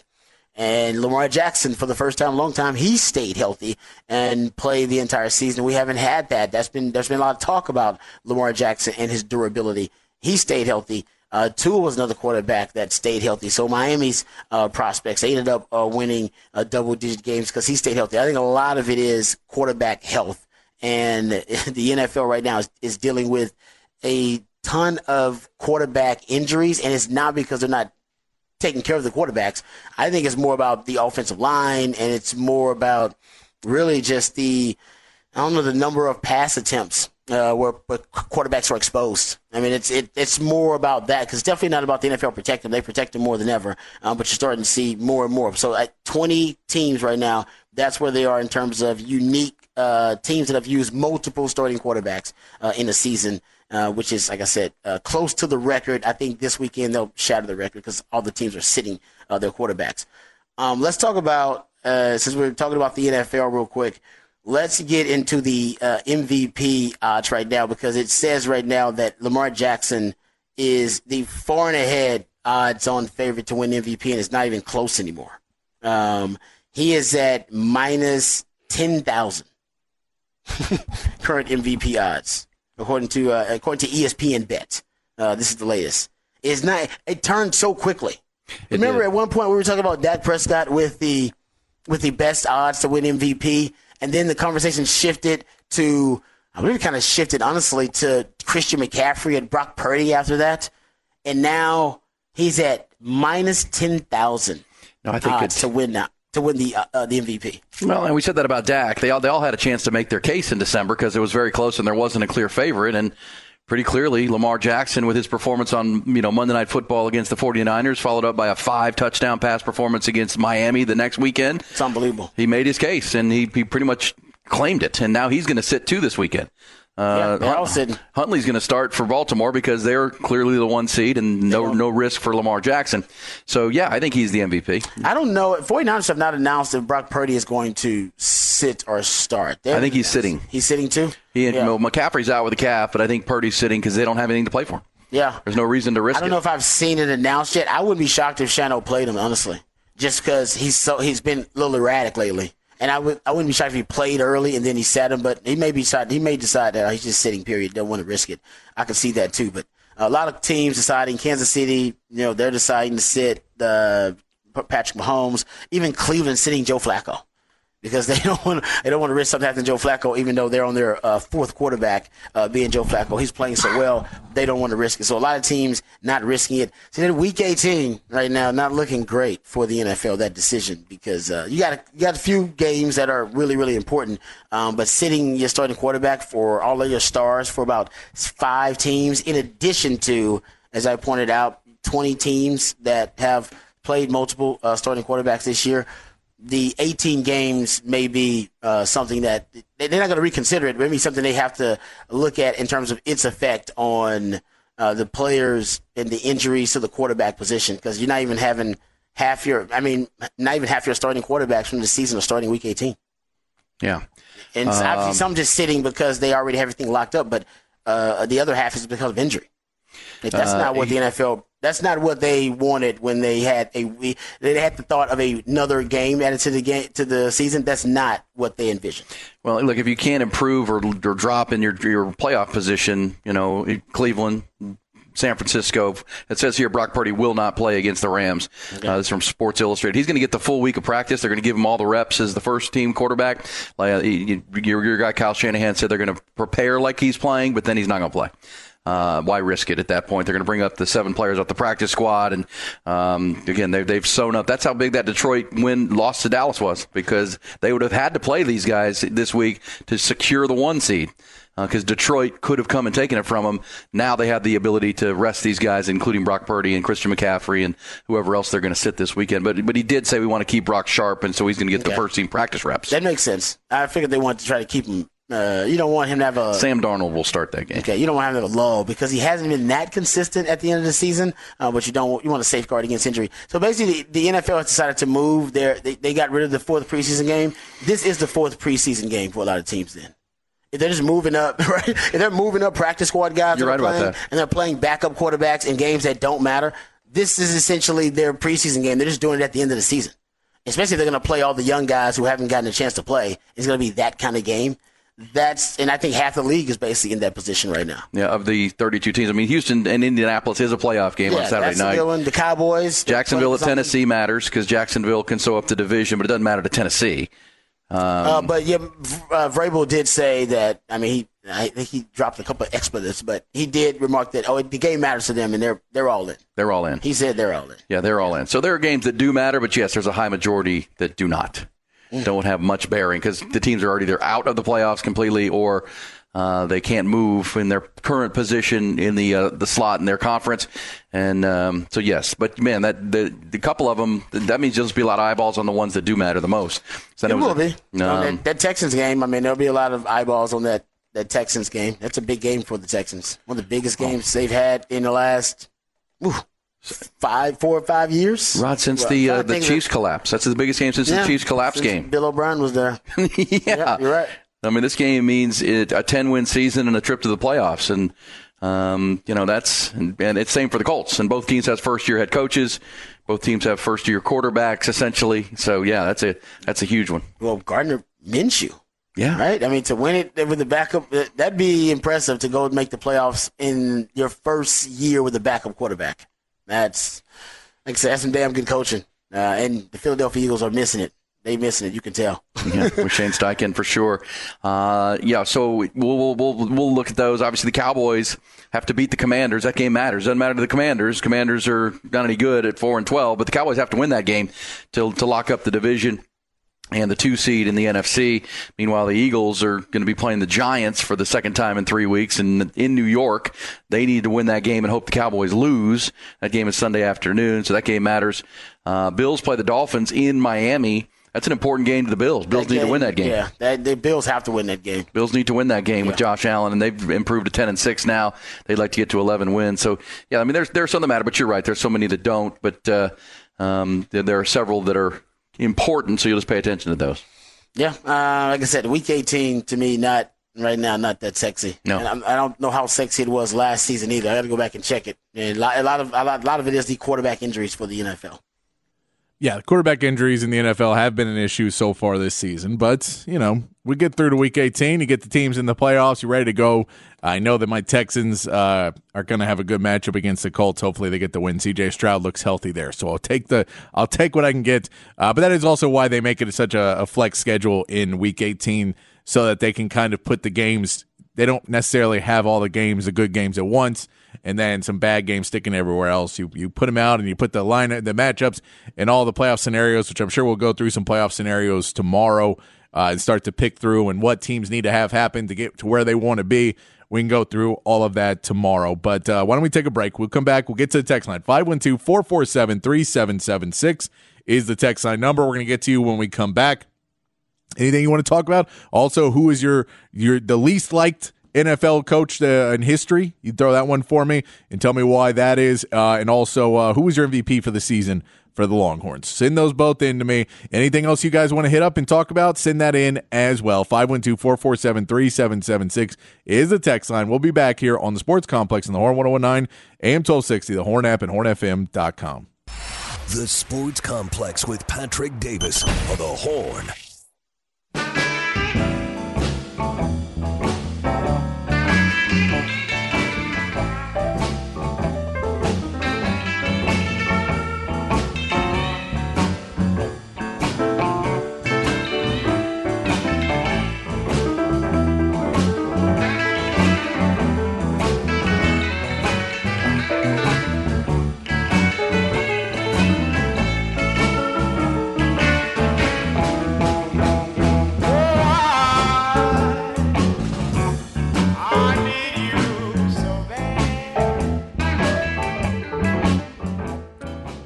And Lamar Jackson, for the first time in a long time, he stayed healthy and played the entire season. We haven't had that. That's been, there's been a lot of talk about Lamar Jackson and his durability. He stayed healthy. Uh, Tua was another quarterback that stayed healthy. So Miami's uh, prospects, they ended up uh, winning uh, double-digit games because he stayed healthy. I think a lot of it is quarterback health. And the N F L right now is, is dealing with a ton of quarterback injuries, and it's not because they're not taking care of the quarterbacks. I think it's more about the offensive line, and it's more about really just the, I don't know, the number of pass attempts uh, where, where quarterbacks are exposed. I mean, it's it, it's more about that because it's definitely not about the N F L protecting them. They protect them more than ever, um, but you're starting to see more and more. So at twenty teams right now, that's where they are in terms of unique uh, teams that have used multiple starting quarterbacks uh, in a season, uh, which is, like I said, uh, close to the record. I think this weekend they'll shatter the record because all the teams are sitting uh, their quarterbacks. Um, let's talk about, uh, since we're talking about the N F L real quick, let's get into the uh, M V P odds right now because it says right now that Lamar Jackson is the far and ahead odds-on favorite to win M V P, and it's not even close anymore. Um He is at minus ten thousand current M V P odds, according to uh, according to E S P N Bet. Uh, this is the latest. It's not. It turned so quickly. It Remember, did. At one point we were talking about Dak Prescott with the with the best odds to win M V P, and then the conversation shifted to I believe it kind of shifted honestly to Christian McCaffrey and Brock Purdy after that, and now he's at minus ten thousand no, odds to win now. to win the uh, the M V P. Well, and we said that about Dak. They all they all had a chance to make their case in December because it was very close and there wasn't a clear favorite. And pretty clearly, Lamar Jackson, with his performance on you know Monday Night Football against the forty-niners, followed up by a five-touchdown pass performance against Miami the next weekend. It's unbelievable. He made his case, and he, he pretty much claimed it. And now he's going to sit, too, this weekend. Uh, yeah, Hunt- Huntley's going to start for Baltimore because they're clearly the one seed and no no risk for Lamar Jackson. So, yeah, I think he's the M V P. I don't know. forty-niners have not announced if Brock Purdy is going to sit or start. They're I think he's announced. sitting. He's sitting, too? He and, yeah. you know, McCaffrey's out with a calf, but I think Purdy's sitting because they don't have anything to play for. Yeah. There's no reason to risk it. I don't know it. if I've seen it announced yet. I wouldn't be shocked if Shano played him, honestly, just because he's, so, he's been a little erratic lately. And I would I wouldn't be shocked if he played early and then he sat him, but he may be he may decide that he's just sitting. Period. Don't want to risk it. I could see that too. But a lot of teams deciding. Kansas City, you know, they're deciding to sit uh, Patrick Mahomes. Even Cleveland sitting Joe Flacco because they don't want they don't want to risk something happening to Joe Flacco. Even though they're on their uh, fourth quarterback uh, being Joe Flacco, he's playing so well they don't want to risk it. So a lot of teams not risking it. So then week eighteen right now not looking great for the N F L, that decision, because uh, you got a, you got a few games that are really, really important. Um, but sitting your starting quarterback for all of your stars for about five teams, in addition to, as I pointed out, twenty teams that have played multiple uh, starting quarterbacks this year, the eighteen games may be uh, something that they're not going to reconsider it. Maybe something they have to look at in terms of its effect on uh, the players and the injuries to the quarterback position, because you're not even having half your, I mean, not even half your starting quarterbacks from the season are starting week eighteen. Yeah. And um, obviously some just sitting because they already have everything locked up, but uh, the other half is because of injury. That's uh, not what the N F L. That's not what they wanted when they had a. They had the thought of a, another game added to the game to the season. That's not what they envisioned. Well, look, if you can't improve or, or drop in your your playoff position, you know, Cleveland, San Francisco. It says here Brock Purdy will not play against the Rams. Okay. Uh, this is from Sports Illustrated. He's going to get the full week of practice. They're going to give him all the reps as the first-team quarterback. Like, you, your, your guy Kyle Shanahan said they're going to prepare like he's playing, but then he's not going to play. Uh, why risk it at that point? They're going to bring up the seven players off the practice squad. And, um, again, they, they've sewn up. That's how big that Detroit win loss to Dallas was, because they would have had to play these guys this week to secure the one seed. Because uh, Detroit could have come and taken it from them. Now they have the ability to rest these guys, including Brock Purdy and Christian McCaffrey and whoever else they're going to sit this weekend. But but he did say we want to keep Brock sharp, and so he's going to get okay. the first-team practice reps. That makes sense. I figured they wanted to try to keep him. Uh, you don't want him to have a – Sam Darnold will start that game. Okay, you don't want him to have a lull because he hasn't been that consistent at the end of the season, uh, but you don't you want to safeguard against injury. So basically the, the N F L has decided to move their they, – they got rid of the fourth preseason game. This is the fourth preseason game for a lot of teams then. If they're just moving up, right? If they're moving up practice squad guys, You're right playing, about that. and they're playing backup quarterbacks in games that don't matter, this is essentially their preseason game. They're just doing it at the end of the season. Especially if they're going to play all the young guys who haven't gotten a chance to play. It's going to be that kind of game. That's and I think half the league is basically in that position right now. Yeah, of the thirty-two teams. I mean, Houston and Indianapolis is a playoff game yeah, on Saturday night. One, the Cowboys. Jacksonville at Tennessee matters because Jacksonville can sew up the division, but it doesn't matter to Tennessee. Um, uh, but yeah, uh, Vrabel did say that. I mean, he I think he dropped a couple of expletives, but he did remark that oh, the game matters to them, and they're they're all in. They're all in. He said they're all in. Yeah, they're all in. So there are games that do matter, but yes, there's a high majority that do not, mm-hmm. don't have much bearing because the teams are already either out of the playoffs completely or uh, they can't move in their current position in the uh, the slot in their conference. And um, so yes, but man, that the, the couple of them that means there'll just be a lot of eyeballs on the ones that do matter the most. So it will a, be um, that, that Texans game. I mean, there'll be a lot of eyeballs on that that Texans game. That's a big game for the Texans. One of the biggest games oh. they've had in the last whew, five, four or five years. Rod, since well, the uh, the Chiefs that, collapse, that's the biggest game since yeah, the Chiefs collapse game. Bill O'Brien was there. yeah. yeah, you're right. I mean, this game means it, a ten-win season and a trip to the playoffs, and um, you know that's and, and it's same for the Colts. And both teams have first-year head coaches, both teams have first-year quarterbacks, essentially. So yeah, that's a that's a huge one. Well, Gardner Minshew, yeah, right. I mean, to win it with the backup, that'd be impressive to go and make the playoffs in your first year with a backup quarterback. That's like I said, that's some damn good coaching, uh, and the Philadelphia Eagles are missing it. They missing it, you can tell. yeah, with Shane Steichen for sure. Uh, yeah, so we'll, we'll we'll we'll look at those. Obviously, the Cowboys have to beat the Commanders. That game matters. Doesn't matter to the Commanders. Commanders are not any good at four and twelve, but the Cowboys have to win that game to to lock up the division and the two seed in the N F C. Meanwhile, the Eagles are going to be playing the Giants for the second time in three weeks, and in New York, they need to win that game and hope the Cowboys lose. That game is Sunday afternoon, so that game matters. Uh, Bills play the Dolphins in Miami. That's an important game to the Bills. Bills need to win that game. Yeah, that, the Bills have to win that game. Bills need to win that game yeah. with Josh Allen, and they've improved to ten and six now. They'd like to get to eleven wins. So, yeah, I mean, there's there's some that matter, but you're right. There's so many that don't, but uh, um, there are several that are important. So you'll just pay attention to those. Yeah, uh, like I said, Week eighteen to me, not right now, not that sexy. No, and I, I don't know how sexy it was last season either. I got to go back and check it. And a lot, a lot of a lot, a lot of it is the quarterback injuries for the N F L. Yeah, quarterback injuries in the N F L have been an issue so far this season, but, you know, we get through to Week eighteen, you get the teams in the playoffs, you're ready to go. I know that my Texans uh, are going to have a good matchup against the Colts. Hopefully they get the win. C J. Stroud looks healthy there, so I'll take the I'll take what I can get. Uh, but that is also why they make it such a, a flex schedule in Week eighteen, so that they can kind of put the games. They don't necessarily have all the games, the good games at once, and then some bad games sticking everywhere else. You you put them out and you put the line, the matchups and all the playoff scenarios, which I'm sure we'll go through some playoff scenarios tomorrow uh, and start to pick through and what teams need to have happen to get to where they want to be. We can go through all of that tomorrow. But uh, why don't we take a break? We'll come back. We'll get to the text line. five one two, four four seven, three seven seven six is the text line number. We're going to get to you when we come back. Anything you want to talk about? Also, who is your your the least liked N F L coach uh, in history? You throw that one for me and tell me why that is. Uh, and also, uh, who was your M V P for the season? for the Longhorns. Send those both in to me. Anything else you guys want to hit up and talk about, send that in as well. five one two, four four seven, three seven seven six is the text line. We'll be back here on the Sports Complex in the Horn one oh one nine, A M twelve sixty, the Horn app, and horn f m dot com. The Sports Complex with Patrick Davis on the Horn.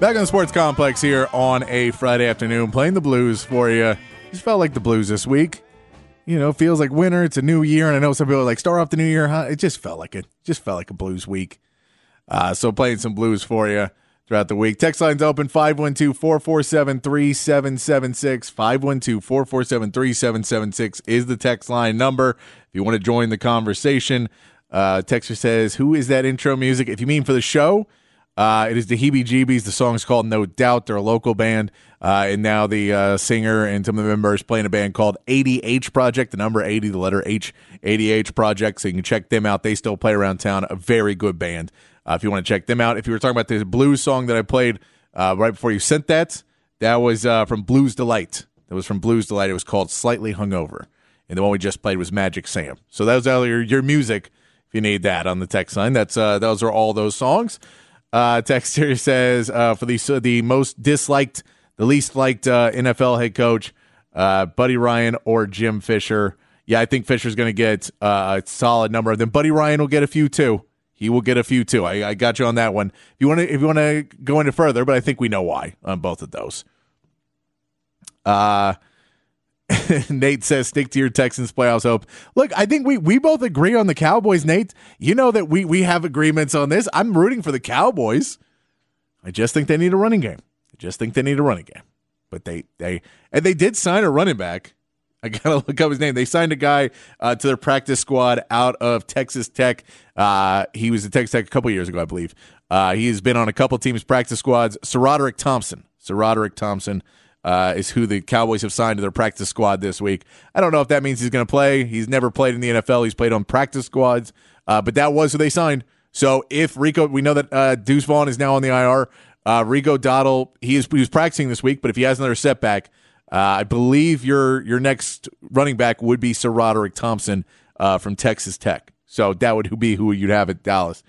Back in the Sports Complex here on a Friday afternoon, playing the blues for you. Just felt like the blues this week. You know, feels like winter. It's a new year, and I know some people are like, start off the new year. Huh? It just felt like it. Just felt like a blues week. Uh, so playing some blues for you throughout the week. Text line's open, five one two, four four seven, three seven seven six. five one two, four four seven, three seven seven six is the text line number. If you want to join the conversation, uh, texter says, who is that intro music? If you mean for the show, Uh, it is the Heebie Jeebies. The song's called No Doubt. They're a local band. Uh, and now the uh, singer and some of the members play in a band called eighty H Project, the number eighty, the letter H, eighty H Project. So you can check them out. They still play around town. A very good band. Uh, if you want to check them out. If you were talking about the blues song that I played uh, right before you sent that, that was uh, from Blues Delight. That was from Blues Delight. It was called Slightly Hungover. And the one we just played was Magic Sam. So that was all your, your music, if you need that, on the text line. That's uh, those are all those songs. Uh, text here says, uh, for the so the most disliked, the least liked uh, N F L head coach, uh, Buddy Ryan or Jim Fisher. Yeah, I think Fisher's going to get uh, a solid number. Then Buddy Ryan will get a few too. He will get a few too. I, I got you on that one. If you want to, if you want to go into further, but I think we know why on both of those. Uh, Nate says, stick to your Texans playoffs hope. Look, I think we, we both agree on the Cowboys, Nate. You know that we, we have agreements on this. I'm rooting for the Cowboys. I just think they need a running game. I just think they need a running game. But they, they and they did sign a running back. I got to look up his name. They signed a guy uh, to their practice squad out of Texas Tech. Uh, he was at Texas Tech a couple years ago, I believe. Uh, he has been on a couple teams' practice squads. Sir Roderick Thompson. Sir Roderick Thompson. Uh, is who the Cowboys have signed to their practice squad this week. I don't know if that means he's going to play. He's never played in the N F L. He's played on practice squads, uh, but that was who they signed. So if Rico, we know that uh, Deuce Vaughn is now on the I R. Uh, Rico Dottle, he, is, he was practicing this week, but if he has another setback, uh, I believe your your next running back would be Sir Roderick Thompson uh, from Texas Tech. So that would be who you'd have at Dallas.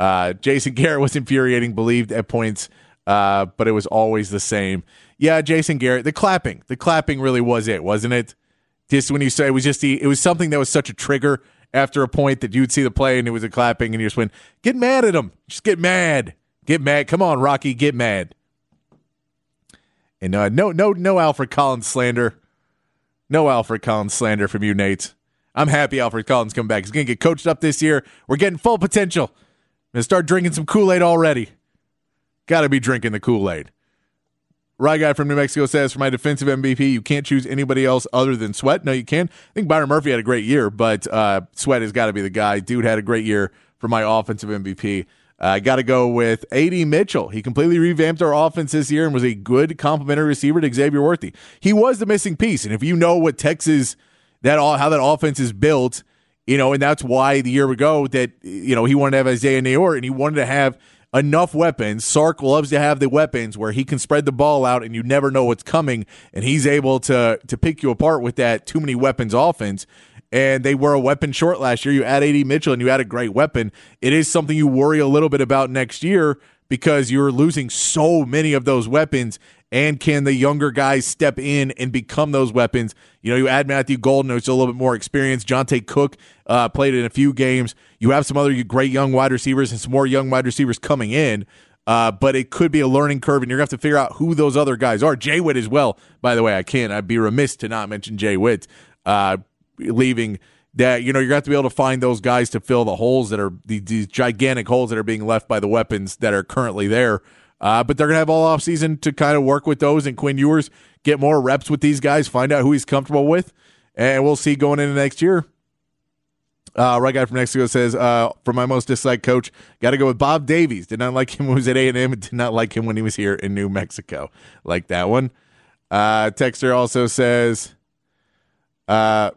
Uh, Jason Garrett was infuriating, believed at points, uh, but it was always the same. Yeah, Jason Garrett, the clapping. The clapping really was it, wasn't it? Just when you say it was just the, it was something that was such a trigger after a point that you'd see the play and it was a clapping and you just went, get mad at him. Just get mad. Get mad. Come on, Rocky, get mad. And uh, no, no, no Alfred Collins slander. No Alfred Collins slander from you, Nate. I'm happy Alfred Collins come back. He's going to get coached up this year. We're getting full potential. I'm going to start drinking some Kool-Aid already. Got to be drinking the Kool-Aid. Right guy from New Mexico says, for my defensive M V P, you can't choose anybody else other than Sweat. No, you can. I think Byron Murphy had a great year, but uh, Sweat has got to be the guy. Dude had a great year for my offensive M V P. I uh, got to go with A D Mitchell. He completely revamped our offense this year and was a good complimentary receiver to Xavier Worthy. He was the missing piece, and if you know what Texas, that all, how that offense is built, you know, and that's why the year ago that you know he wanted to have Isaiah Neor and he wanted to have enough weapons. Sark loves to have the weapons where he can spread the ball out and you never know what's coming, and he's able to to pick you apart with that too many weapons offense. And they were a weapon short last year. You add A D Mitchell and you add a great weapon. It is something you worry a little bit about next year because you're losing so many of those weapons. And can the younger guys step in and become those weapons? You know, you add Matthew Golden, who's a little bit more experienced. Jonte Cook uh, played in a few games. You have some other great young wide receivers and some more young wide receivers coming in. Uh, but it could be a learning curve, and you're going to have to figure out who those other guys are. Jay Witt as well, by the way. I can't. I'd be remiss to not mention Jay Witt uh, leaving. That, you know, you're going to have to be able to find those guys to fill the holes that are, these gigantic holes that are being left by the weapons that are currently there. Uh, but they're going to have all offseason to kind of work with those, and Quinn Ewers get more reps with these guys, find out who he's comfortable with, and we'll see going into next year. Uh, right guy from Mexico says, uh, for my most disliked coach, got to go with Bob Davies. Did not like him when he was at A and M, and did not like him when he was here in New Mexico. Like that one. Uh, Texter also says, uh,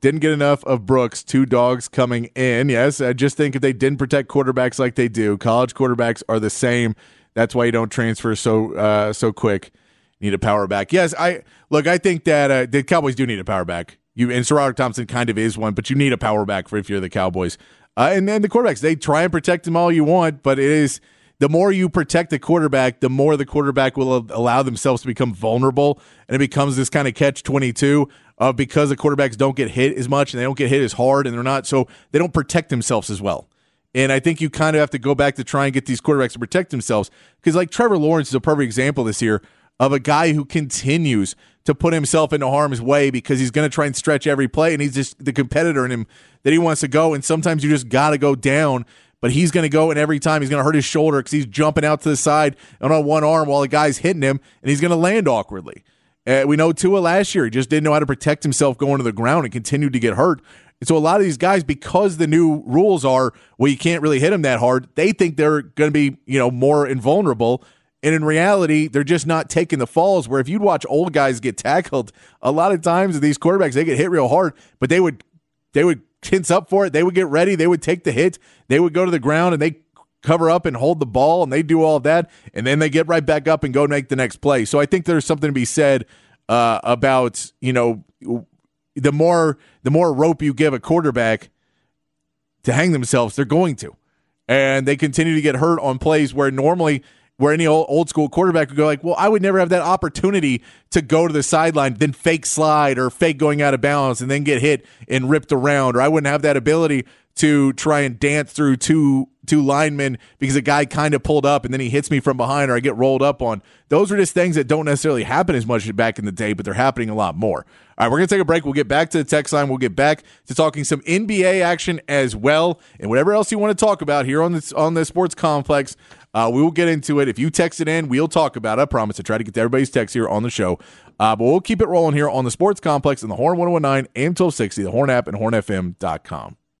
didn't get enough of Brooks, two dogs coming in. Yes, I just think if they didn't protect quarterbacks like they do, college quarterbacks are the same. That's why you don't transfer so uh, so quick. Need a power back. Yes, I look, I think that uh, the Cowboys do need a power back. You and Cedric Thompson kind of is one, but you need a power back for if you're the Cowboys. Uh, and then the quarterbacks, they try and protect them all you want, but it is the more you protect the quarterback, the more the quarterback will allow themselves to become vulnerable, and it becomes this kind of catch twenty-two of because the quarterbacks don't get hit as much and they don't get hit as hard, and they're not, so they don't protect themselves as well. And I think you kind of have to go back to try and get these quarterbacks to protect themselves, because like Trevor Lawrence is a perfect example this year of a guy who continues to put himself into harm's way because he's going to try and stretch every play, and he's just the competitor in him that he wants to go, and sometimes you just got to go down, but he's going to go, and every time he's going to hurt his shoulder because he's jumping out to the side and on one arm while the guy's hitting him, and he's going to land awkwardly. Uh, we know Tua last year, he just didn't know how to protect himself going to the ground and continued to get hurt. And so a lot of these guys, because the new rules are, well, you can't really hit him that hard, they think they're going to be, you know, more invulnerable. And in reality, they're just not taking the falls, where if you'd watch old guys get tackled, a lot of times these quarterbacks, they get hit real hard, but they would they would tense up for it. They would get ready. They would take the hit. They would go to the ground, and they cover up and hold the ball, and they do all that, and then they get right back up and go make the next play. So I think there's something to be said uh, about, you know, the more the more rope you give a quarterback to hang themselves, they're going to. And they continue to get hurt on plays where normally – where any old, old school quarterback would go like, well, I would never have that opportunity to go to the sideline, then fake slide or fake going out of bounds and then get hit and ripped around, or I wouldn't have that ability to try and dance through two two linemen because a guy kind of pulled up and then he hits me from behind, or I get rolled up on. Those are just things that don't necessarily happen as much back in the day, but they're happening a lot more. All right, we're going to take a break. We'll get back to the text line. We'll get back to talking some N B A action as well, and whatever else you want to talk about here on this on the Sports Complex. Uh, we will get into it. If you text it in, we'll talk about it. I promise to try to get to everybody's text here on the show. Uh, but we'll keep it rolling here on the Sports Complex and the Horn one oh one nine and twelve sixty, the Horn app, and horn f m dot com.